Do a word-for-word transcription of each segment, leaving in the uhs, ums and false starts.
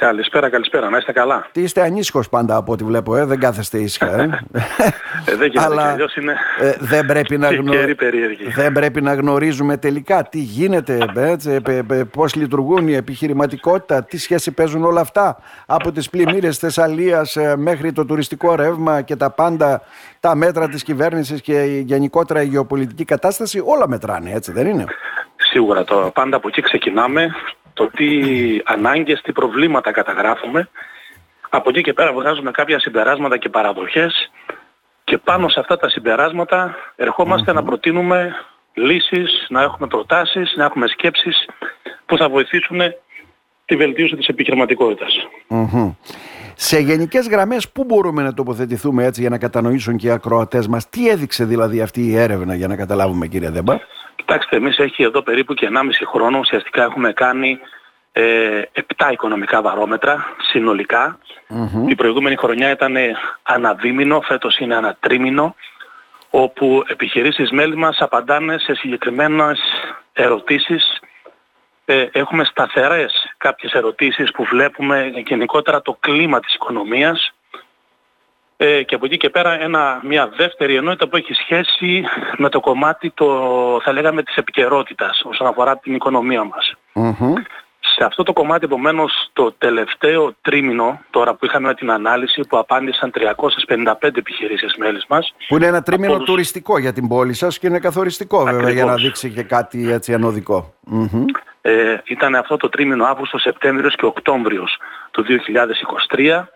Καλησπέρα, καλησπέρα. Να είστε καλά. Τι είστε ανήσυχος πάντα από ό,τι βλέπω, ε? Δεν κάθεστε ήσυχα. Ε? ε, δεν γίνεται κι αλλιώς είναι. Ε, δεν, πρέπει να γνω... δεν πρέπει να γνωρίζουμε τελικά τι γίνεται, πώς λειτουργούν η επιχειρηματικότητα, τι σχέση παίζουν όλα αυτά. Από τις πλημμύρες Θεσσαλίας μέχρι το τουριστικό ρεύμα και τα πάντα, τα μέτρα της κυβέρνησης και γενικότερα η γεωπολιτική κατάσταση, όλα μετράνε, έτσι δεν είναι? Σίγουρα, το πάντα από εκεί ξεκινάμε. Το τι ανάγκες, τι προβλήματα καταγράφουμε. Από εκεί και πέρα βγάζουμε κάποια συμπεράσματα και παραδοχές και πάνω σε αυτά τα συμπεράσματα ερχόμαστε mm-hmm. να προτείνουμε λύσεις, να έχουμε προτάσεις, να έχουμε σκέψεις που θα βοηθήσουν τη βελτίωση της επιχειρηματικότητας. Mm-hmm. Σε γενικές γραμμές πού μπορούμε να τοποθετηθούμε έτσι για να κατανοήσουν και οι ακροατές μας? Τι έδειξε δηλαδή αυτή η έρευνα για να καταλάβουμε, κύριε Δέμπα? Κοιτάξτε, εμείς έχει εδώ περίπου και ενάμιση χρόνο, ουσιαστικά έχουμε κάνει ε, επτά οικονομικά βαρόμετρα συνολικά. Mm-hmm. Η προηγούμενη χρονιά ήταν αναδίμηνο, φέτος είναι ανατρίμηνο, όπου επιχειρήσεις μέλη μας απαντάνε σε συγκεκριμένες ερωτήσεις. Ε, έχουμε σταθερές κάποιες ερωτήσεις που βλέπουμε γενικότερα το κλίμα της οικονομίας. Ε, και από εκεί και πέρα ένα, μια δεύτερη ενότητα που έχει σχέση με το κομμάτι, το, θα λέγαμε, της επικαιρότητας όσον αφορά την οικονομία μας. Mm-hmm. Σε αυτό το κομμάτι, επομένως, το τελευταίο τρίμηνο, τώρα που είχαμε την ανάλυση που απάντησαν τριακόσιες πενήντα πέντε επιχειρήσεις μέλης μας. Που είναι ένα τρίμηνο τους... τουριστικό για την πόλη σας και είναι καθοριστικό βέβαια. Ακριβώς. Για να δείξει και κάτι έτσι ενωδικό. Mm-hmm. Ε, ήταν αυτό το τρίμηνο Αύγουστος, Σεπτέμβριος και Οκτώβριος του δύο χιλιάδες είκοσι τρία,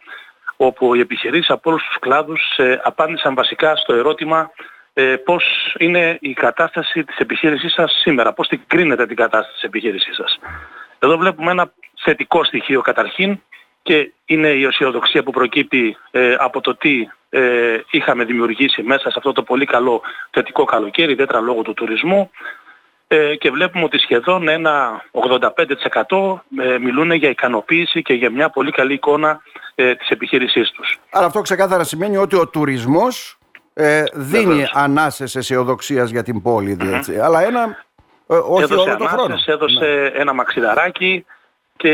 όπου οι επιχειρήσεις από όλους τους κλάδους ε, απάντησαν βασικά στο ερώτημα ε, πώς είναι η κατάσταση της επιχείρησής σας σήμερα, πώς την κρίνετε την κατάσταση της επιχείρησής σας. Εδώ βλέπουμε ένα θετικό στοιχείο καταρχήν και είναι η αισιοδοξία που προκύπτει ε, από το τι ε, είχαμε δημιουργήσει μέσα σε αυτό το πολύ καλό θετικό καλοκαίρι, ιδιαίτερα λόγω του τουρισμού, ε, και βλέπουμε ότι σχεδόν ένα ογδόντα πέντε τοις εκατό ε, μιλούν για ικανοποίηση και για μια πολύ καλή εικόνα της επιχείρησής τους. Άρα αυτό ξεκάθαρα σημαίνει ότι ο τουρισμός ε, δίνει Έδωσε. ανάσες αισιοδοξίας για την πόλη, έτσι. Mm-hmm. Αλλά ένα ε, όχι έδωσε όλο ανάσες, το χρόνο. Έδωσε ναι. ένα μαξιλαράκι και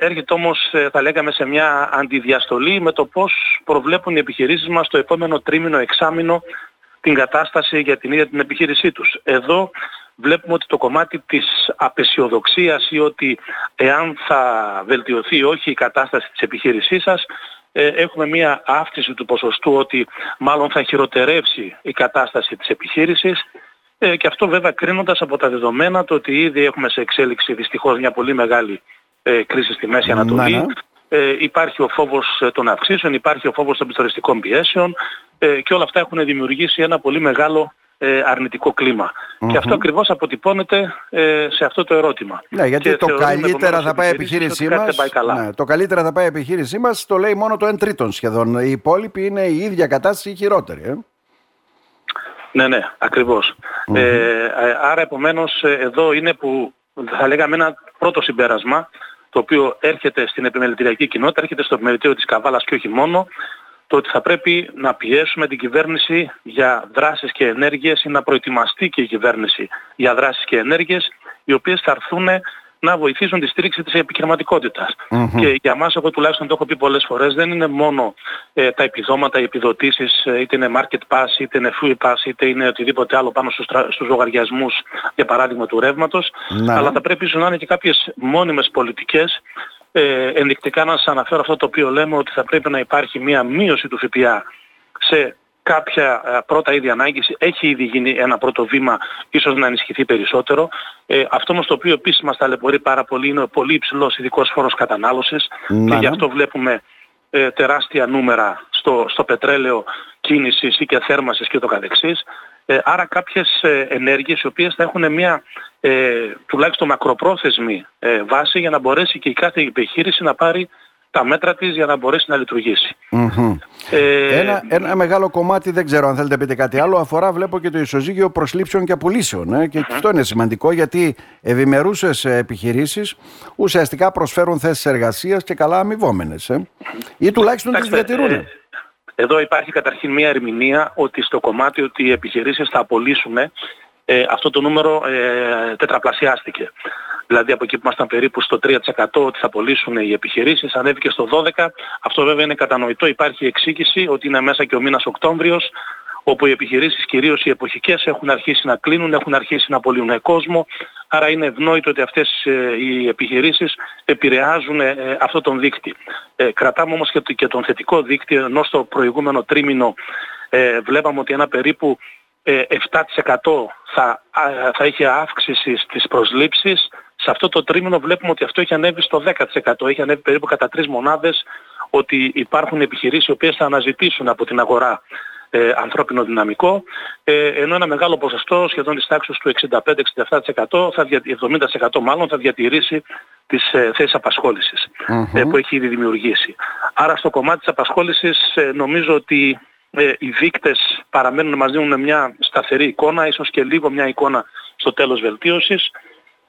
έρχεται όμως, θα λέγαμε, σε μια αντιδιαστολή με το πώς προβλέπουν οι επιχειρήσεις μας το επόμενο τρίμηνο, εξάμηνο την κατάσταση για την ίδια την επιχείρησή τους. Εδώ βλέπουμε ότι το κομμάτι της απεσιοδοξίας ή ότι εάν θα βελτιωθεί ή όχι η κατάσταση της επιχείρησής σας, ε, έχουμε μία αύξηση του ποσοστού ότι μάλλον θα χειροτερεύσει η κατάσταση της επιχείρησης, ε, και αυτό βέβαια κρίνοντας από τα δεδομένα το ότι ήδη έχουμε σε εξέλιξη δυστυχώς μια πολύ μεγάλη ε, κρίση στη Μέση Ανατολή. Να, ναι. Ε, υπάρχει ο φόβος των αυξήσεων, υπάρχει ο φόβος των πληθωριστικών πιέσεων ε, και όλα αυτά έχουν δημιουργήσει ένα πολύ μεγάλο αρνητικό κλίμα. Mm-hmm. Και αυτό ακριβώς αποτυπώνεται ε, σε αυτό το ερώτημα. Ναι, γιατί και το καλύτερα θα πάει η επιχείρησή μας. Ναι, το καλύτερα θα πάει η επιχείρησή μας, το λέει μόνο το εν τρίτον σχεδόν. Οι υπόλοιποι είναι η ίδια κατάσταση ή χειρότερη. Ε. Ναι, ναι, ακριβώς. Mm-hmm. Ε, άρα, επομένως, εδώ είναι που θα λέγαμε ένα πρώτο συμπέρασμα, το οποίο έρχεται στην επιμελητηριακή κοινότητα, έρχεται στο επιμελητήριο της Καβάλας και όχι μόνο, το ότι θα πρέπει να πιέσουμε την κυβέρνηση για δράσεις και ενέργειες ή να προετοιμαστεί και η κυβέρνηση για δράσεις και ενέργειες οι οποίες θα έρθουν να βοηθήσουν τη στήριξη της επιχειρηματικότητας. Mm-hmm. Και για μας, εγώ τουλάχιστον το έχω πει πολλές φορές, δεν είναι μόνο ε, τα επιδόματα, οι επιδοτήσεις, ε, είτε είναι market pass, είτε είναι free pass, είτε είναι οτιδήποτε άλλο πάνω στους, στους λογαριασμούς, για παράδειγμα του ρεύματος, να. αλλά θα πρέπει ίσως να είναι και κάποιες μόνιμες πολιτικές. Ε, ενδεικτικά να σας αναφέρω αυτό το οποίο λέμε, ότι θα πρέπει να υπάρχει μία μείωση του ΦΠΑ σε κάποια ε, πρώτα είδη ανάγκης. Έχει ήδη γίνει ένα πρώτο βήμα, ίσως να ενισχυθεί περισσότερο. Ε, αυτό όμως το οποίο επίσης μας ταλαιπωρεί πάρα πολύ είναι ο πολύ υψηλός ειδικός φόρος κατανάλωσης. Να, και γι' αυτό βλέπουμε ε, τεράστια νούμερα στο, στο πετρέλαιο κίνησης ή και θέρμανσης και το καθεξής. Ε, άρα κάποιες ε, ενέργειες οι οποίες θα έχουν μια ε, τουλάχιστον μακροπρόθεσμη ε, βάση για να μπορέσει και η κάθε επιχείρηση να πάρει τα μέτρα της για να μπορέσει να λειτουργήσει. Mm-hmm. Ε, ένα, ένα μεγάλο κομμάτι, δεν ξέρω αν θέλετε πείτε κάτι άλλο, αφορά βλέπω και το ισοζύγιο προσλήψεων και απολύσεων. Ε, και mm-hmm. αυτό είναι σημαντικό, γιατί ευημερούσες επιχειρήσεις ουσιαστικά προσφέρουν θέσεις εργασίας και καλά αμοιβόμενες. Ε, ή τουλάχιστον τις διατηρούν. Εδώ υπάρχει καταρχήν μια ερμηνεία ότι στο κομμάτι ότι οι επιχειρήσεις θα απολύσουν, ε, αυτό το νούμερο ε, τετραπλασιάστηκε. Δηλαδή από εκεί που ήμασταν περίπου στο τρία τοις εκατό ότι θα πωλήσουν οι επιχειρήσεις, ανέβηκε στο δώδεκα τοις εκατό. Αυτό βέβαια είναι κατανοητό. Υπάρχει εξήγηση ότι είναι μέσα και ο μήνας Οκτώβριος, όπου οι επιχειρήσεις, κυρίως οι εποχικές, έχουν αρχίσει να κλείνουν, έχουν αρχίσει να απολύουν κόσμο. Άρα είναι ευνόητο ότι αυτές οι επιχειρήσεις επηρεάζουν αυτό τον δείκτη. Κρατάμε όμως και τον θετικό δείκτη, ενώ στο προηγούμενο τρίμηνο βλέπαμε ότι ένα περίπου επτά τοις εκατό θα, θα είχε αύξηση στις προσλήψεις. Σε αυτό το τρίμηνο βλέπουμε ότι αυτό έχει ανέβει στο δέκα τοις εκατό, έχει ανέβει περίπου κατά τρεις μονάδες, ότι υπάρχουν επιχειρήσεις οι οποίες θα αναζητήσουν από την αγορά Ε, ανθρώπινο δυναμικό, ε, ενώ ένα μεγάλο ποσοστό σχεδόν της τάξης του εξήντα πέντε με εξήντα επτά τοις εκατό, θα, εβδομήντα τοις εκατό μάλλον, θα διατηρήσει τις ε, θέσεις απασχόλησης mm-hmm. ε, που έχει ήδη δημιουργήσει. Άρα στο κομμάτι της απασχόλησης ε, νομίζω ότι ε, οι δείκτες παραμένουν, μας δίνουν μια σταθερή εικόνα, ίσως και λίγο μια εικόνα στο τέλος βελτίωσης,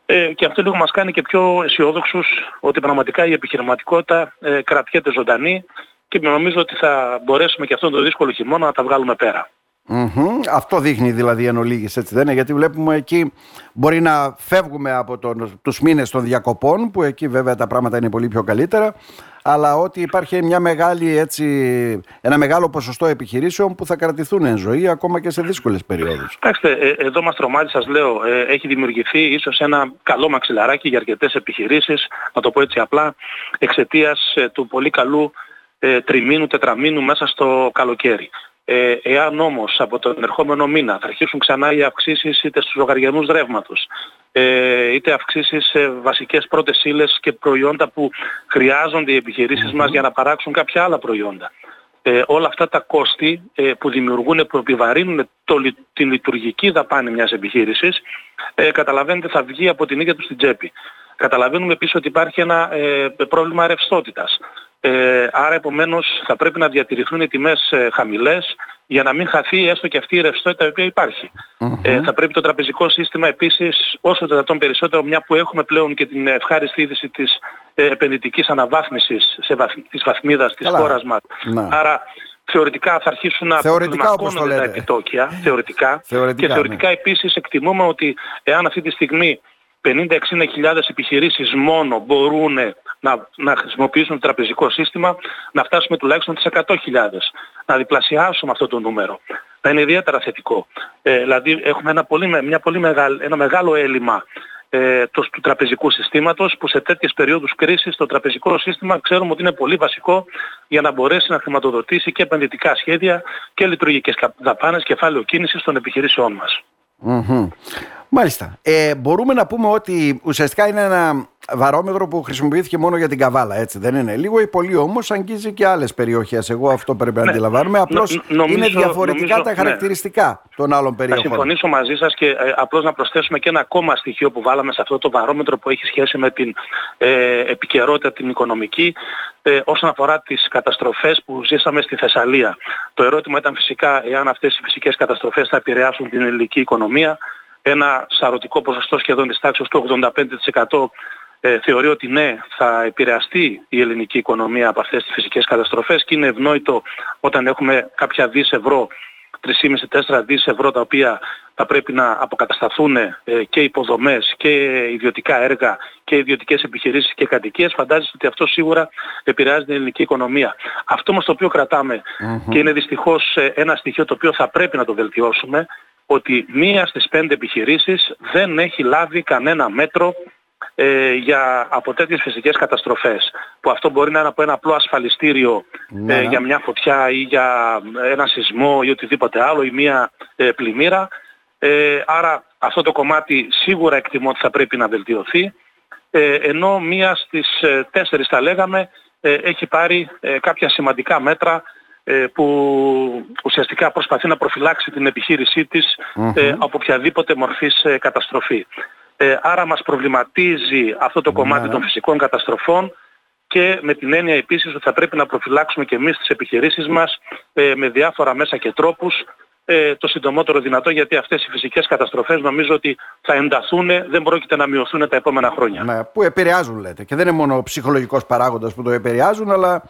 ε, και αυτό λίγο μας κάνει και πιο αισιόδοξους ότι πραγματικά η επιχειρηματικότητα ε, κρατιέται ζωντανή. Και νομίζω ότι θα μπορέσουμε και αυτόν τον δύσκολο χειμώνα να τα βγάλουμε πέρα. Mm-hmm. Αυτό δείχνει δηλαδή εν ολίγης, έτσι δεν είναι? Γιατί βλέπουμε εκεί μπορεί να φεύγουμε από τον, τους μήνες των διακοπών, που εκεί βέβαια τα πράγματα είναι πολύ πιο καλύτερα, αλλά ότι υπάρχει μια μεγάλη, έτσι, ένα μεγάλο ποσοστό επιχειρήσεων που θα κρατηθούν εν ζωή ακόμα και σε δύσκολες περιόδους. Κοιτάξτε, ε, εδώ μας τρομάζει, σας λέω, ε, έχει δημιουργηθεί ίσως ένα καλό μαξιλαράκι για αρκετές επιχειρήσεις, να το πω έτσι απλά, εξαιτίας ε, του πολύ καλού τριμήνου, τετραμήνου μέσα στο καλοκαίρι. Ε, εάν όμως από τον ερχόμενο μήνα θα αρχίσουν ξανά οι αυξήσεις είτε στους λογαριασμούς ρεύματος, ε, είτε αυξήσεις σε βασικές πρώτες ύλες και προϊόντα που χρειάζονται οι επιχειρήσεις mm-hmm. μας για να παράξουν κάποια άλλα προϊόντα. Ε, όλα αυτά τα κόστη ε, που δημιουργούν, που επιβαρύνουν το, τη λειτουργική δαπάνη μιας επιχείρησης, ε, καταλαβαίνετε θα βγει από την ίδια του στην τσέπη. Καταλαβαίνουμε επίσης ότι υπάρχει ένα ε, πρόβλημα ρευστότητας. Ε, άρα επομένως θα πρέπει να διατηρηθούν οι τιμές ε, χαμηλές για να μην χαθεί έστω και αυτή η ρευστότητα η οποία υπάρχει. Mm-hmm. Ε, θα πρέπει το τραπεζικό σύστημα επίσης όσο το δυνατόν περισσότερο, μια που έχουμε πλέον και την ευχάριστη είδηση της ε, επενδυτικής αναβάθμισης σε βαθ, της βαθμίδας της Καλά. χώρας μας. Να. Άρα θεωρητικά θα αρχίσουν να αποκλιμακώνονται τα επιτόκια. Θεωρητικά. θεωρητικά και θεωρητικά ναι. Επίσης εκτιμούμε ότι εάν αυτή τη στιγμή πενήντα με εξήντα χιλιάδες επιχειρήσεις μόνο μπορούν να, να χρησιμοποιήσουν το τραπεζικό σύστημα, να φτάσουμε τουλάχιστον τις εκατό χιλιάδες. Να διπλασιάσουμε αυτό το νούμερο. Να είναι ιδιαίτερα θετικό. Ε, δηλαδή έχουμε ένα πολύ, μια πολύ μεγάλο, ένα μεγάλο έλλειμμα ε, το, του τραπεζικού συστήματος, που σε τέτοιες περίοδους κρίσης το τραπεζικό σύστημα ξέρουμε ότι είναι πολύ βασικό για να μπορέσει να χρηματοδοτήσει και επενδυτικά σχέδια και λειτουργικές δαπάνες, κεφάλαιο κίνησης των επιχειρήσεών μας. Mm-hmm. Μάλιστα. Ε, μπορούμε να πούμε ότι ουσιαστικά είναι ένα βαρόμετρο που χρησιμοποιήθηκε μόνο για την Καβάλα, έτσι δεν είναι? Λίγο ή πολύ όμως αγγίζει και άλλες περιοχές. Εγώ αυτό πρέπει να ναι. αντιλαμβάνομαι. Απλώς νομίζω, είναι διαφορετικά νομίζω, τα χαρακτηριστικά ναι. των άλλων περιοχών. Θα συμφωνήσω μαζί σας και ε, απλώς να προσθέσουμε και ένα ακόμα στοιχείο που βάλαμε σε αυτό το βαρόμετρο που έχει σχέση με την ε, επικαιρότητα την οικονομική, ε, όσον αφορά τις καταστροφές που ζήσαμε στη Θεσσαλία. Το ερώτημα ήταν φυσικά εάν αυτές οι φυσικές καταστροφές θα επηρεάσουν την ελληνική οικονομία. Ένα σαρωτικό ποσοστό σχεδόν της τάξης του ογδόντα πέντε τοις εκατό ε, θεωρεί ότι ναι, θα επηρεαστεί η ελληνική οικονομία από αυτές τις φυσικές καταστροφές, και είναι ευνόητο όταν έχουμε κάποια δις ευρώ, τρία κόμμα πέντε με τέσσερα δις ευρώ, τα οποία θα πρέπει να αποκατασταθούν ε, και υποδομές και ιδιωτικά έργα και ιδιωτικές επιχειρήσεις και κατοικίες. Φαντάζεστε ότι αυτό σίγουρα επηρεάζει την ελληνική οικονομία. Αυτό όμως το οποίο κρατάμε mm-hmm. και είναι δυστυχώς ένα στοιχείο το οποίο θα πρέπει να το βελτιώσουμε, ότι μία στις πέντε επιχειρήσεις δεν έχει λάβει κανένα μέτρο ε, για, από τέτοιες φυσικές καταστροφές, που αυτό μπορεί να είναι από ένα απλό ασφαλιστήριο ναι. ε, για μια φωτιά ή για ένα σεισμό ή οτιδήποτε άλλο ή μια ε, πλημμύρα. Ε, άρα αυτό το κομμάτι σίγουρα εκτιμώ ότι θα πρέπει να βελτιωθεί, ε, ενώ μία στις ε, τέσσερις θα λέγαμε ε, έχει πάρει ε, κάποια σημαντικά μέτρα που ουσιαστικά προσπαθεί να προφυλάξει την επιχείρησή της mm-hmm. ε, από οποιαδήποτε μορφής ε, καταστροφή. Ε, άρα μας προβληματίζει αυτό το κομμάτι mm-hmm. των φυσικών καταστροφών, και με την έννοια επίσης ότι θα πρέπει να προφυλάξουμε και εμείς τις επιχειρήσεις μας ε, με διάφορα μέσα και τρόπους ε, το συντομότερο δυνατό, γιατί αυτές οι φυσικές καταστροφές νομίζω ότι θα ενταθούν, δεν πρόκειται να μειωθούν τα επόμενα χρόνια. Ναι, που επηρεάζουν λέτε, και δεν είναι μόνο ο ψυχολογικός παράγοντας που το επηρεάζουν, αλλά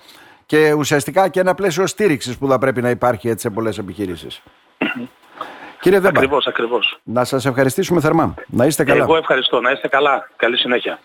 και ουσιαστικά και ένα πλαίσιο στήριξης που θα πρέπει να υπάρχει έτσι σε πολλές επιχειρήσεις. Κύριε Δέμπα, ακριβώς, ακριβώς. Να σας ευχαριστήσουμε θερμά. Να είστε καλά. Εγώ ευχαριστώ. Να είστε καλά. Καλή συνέχεια.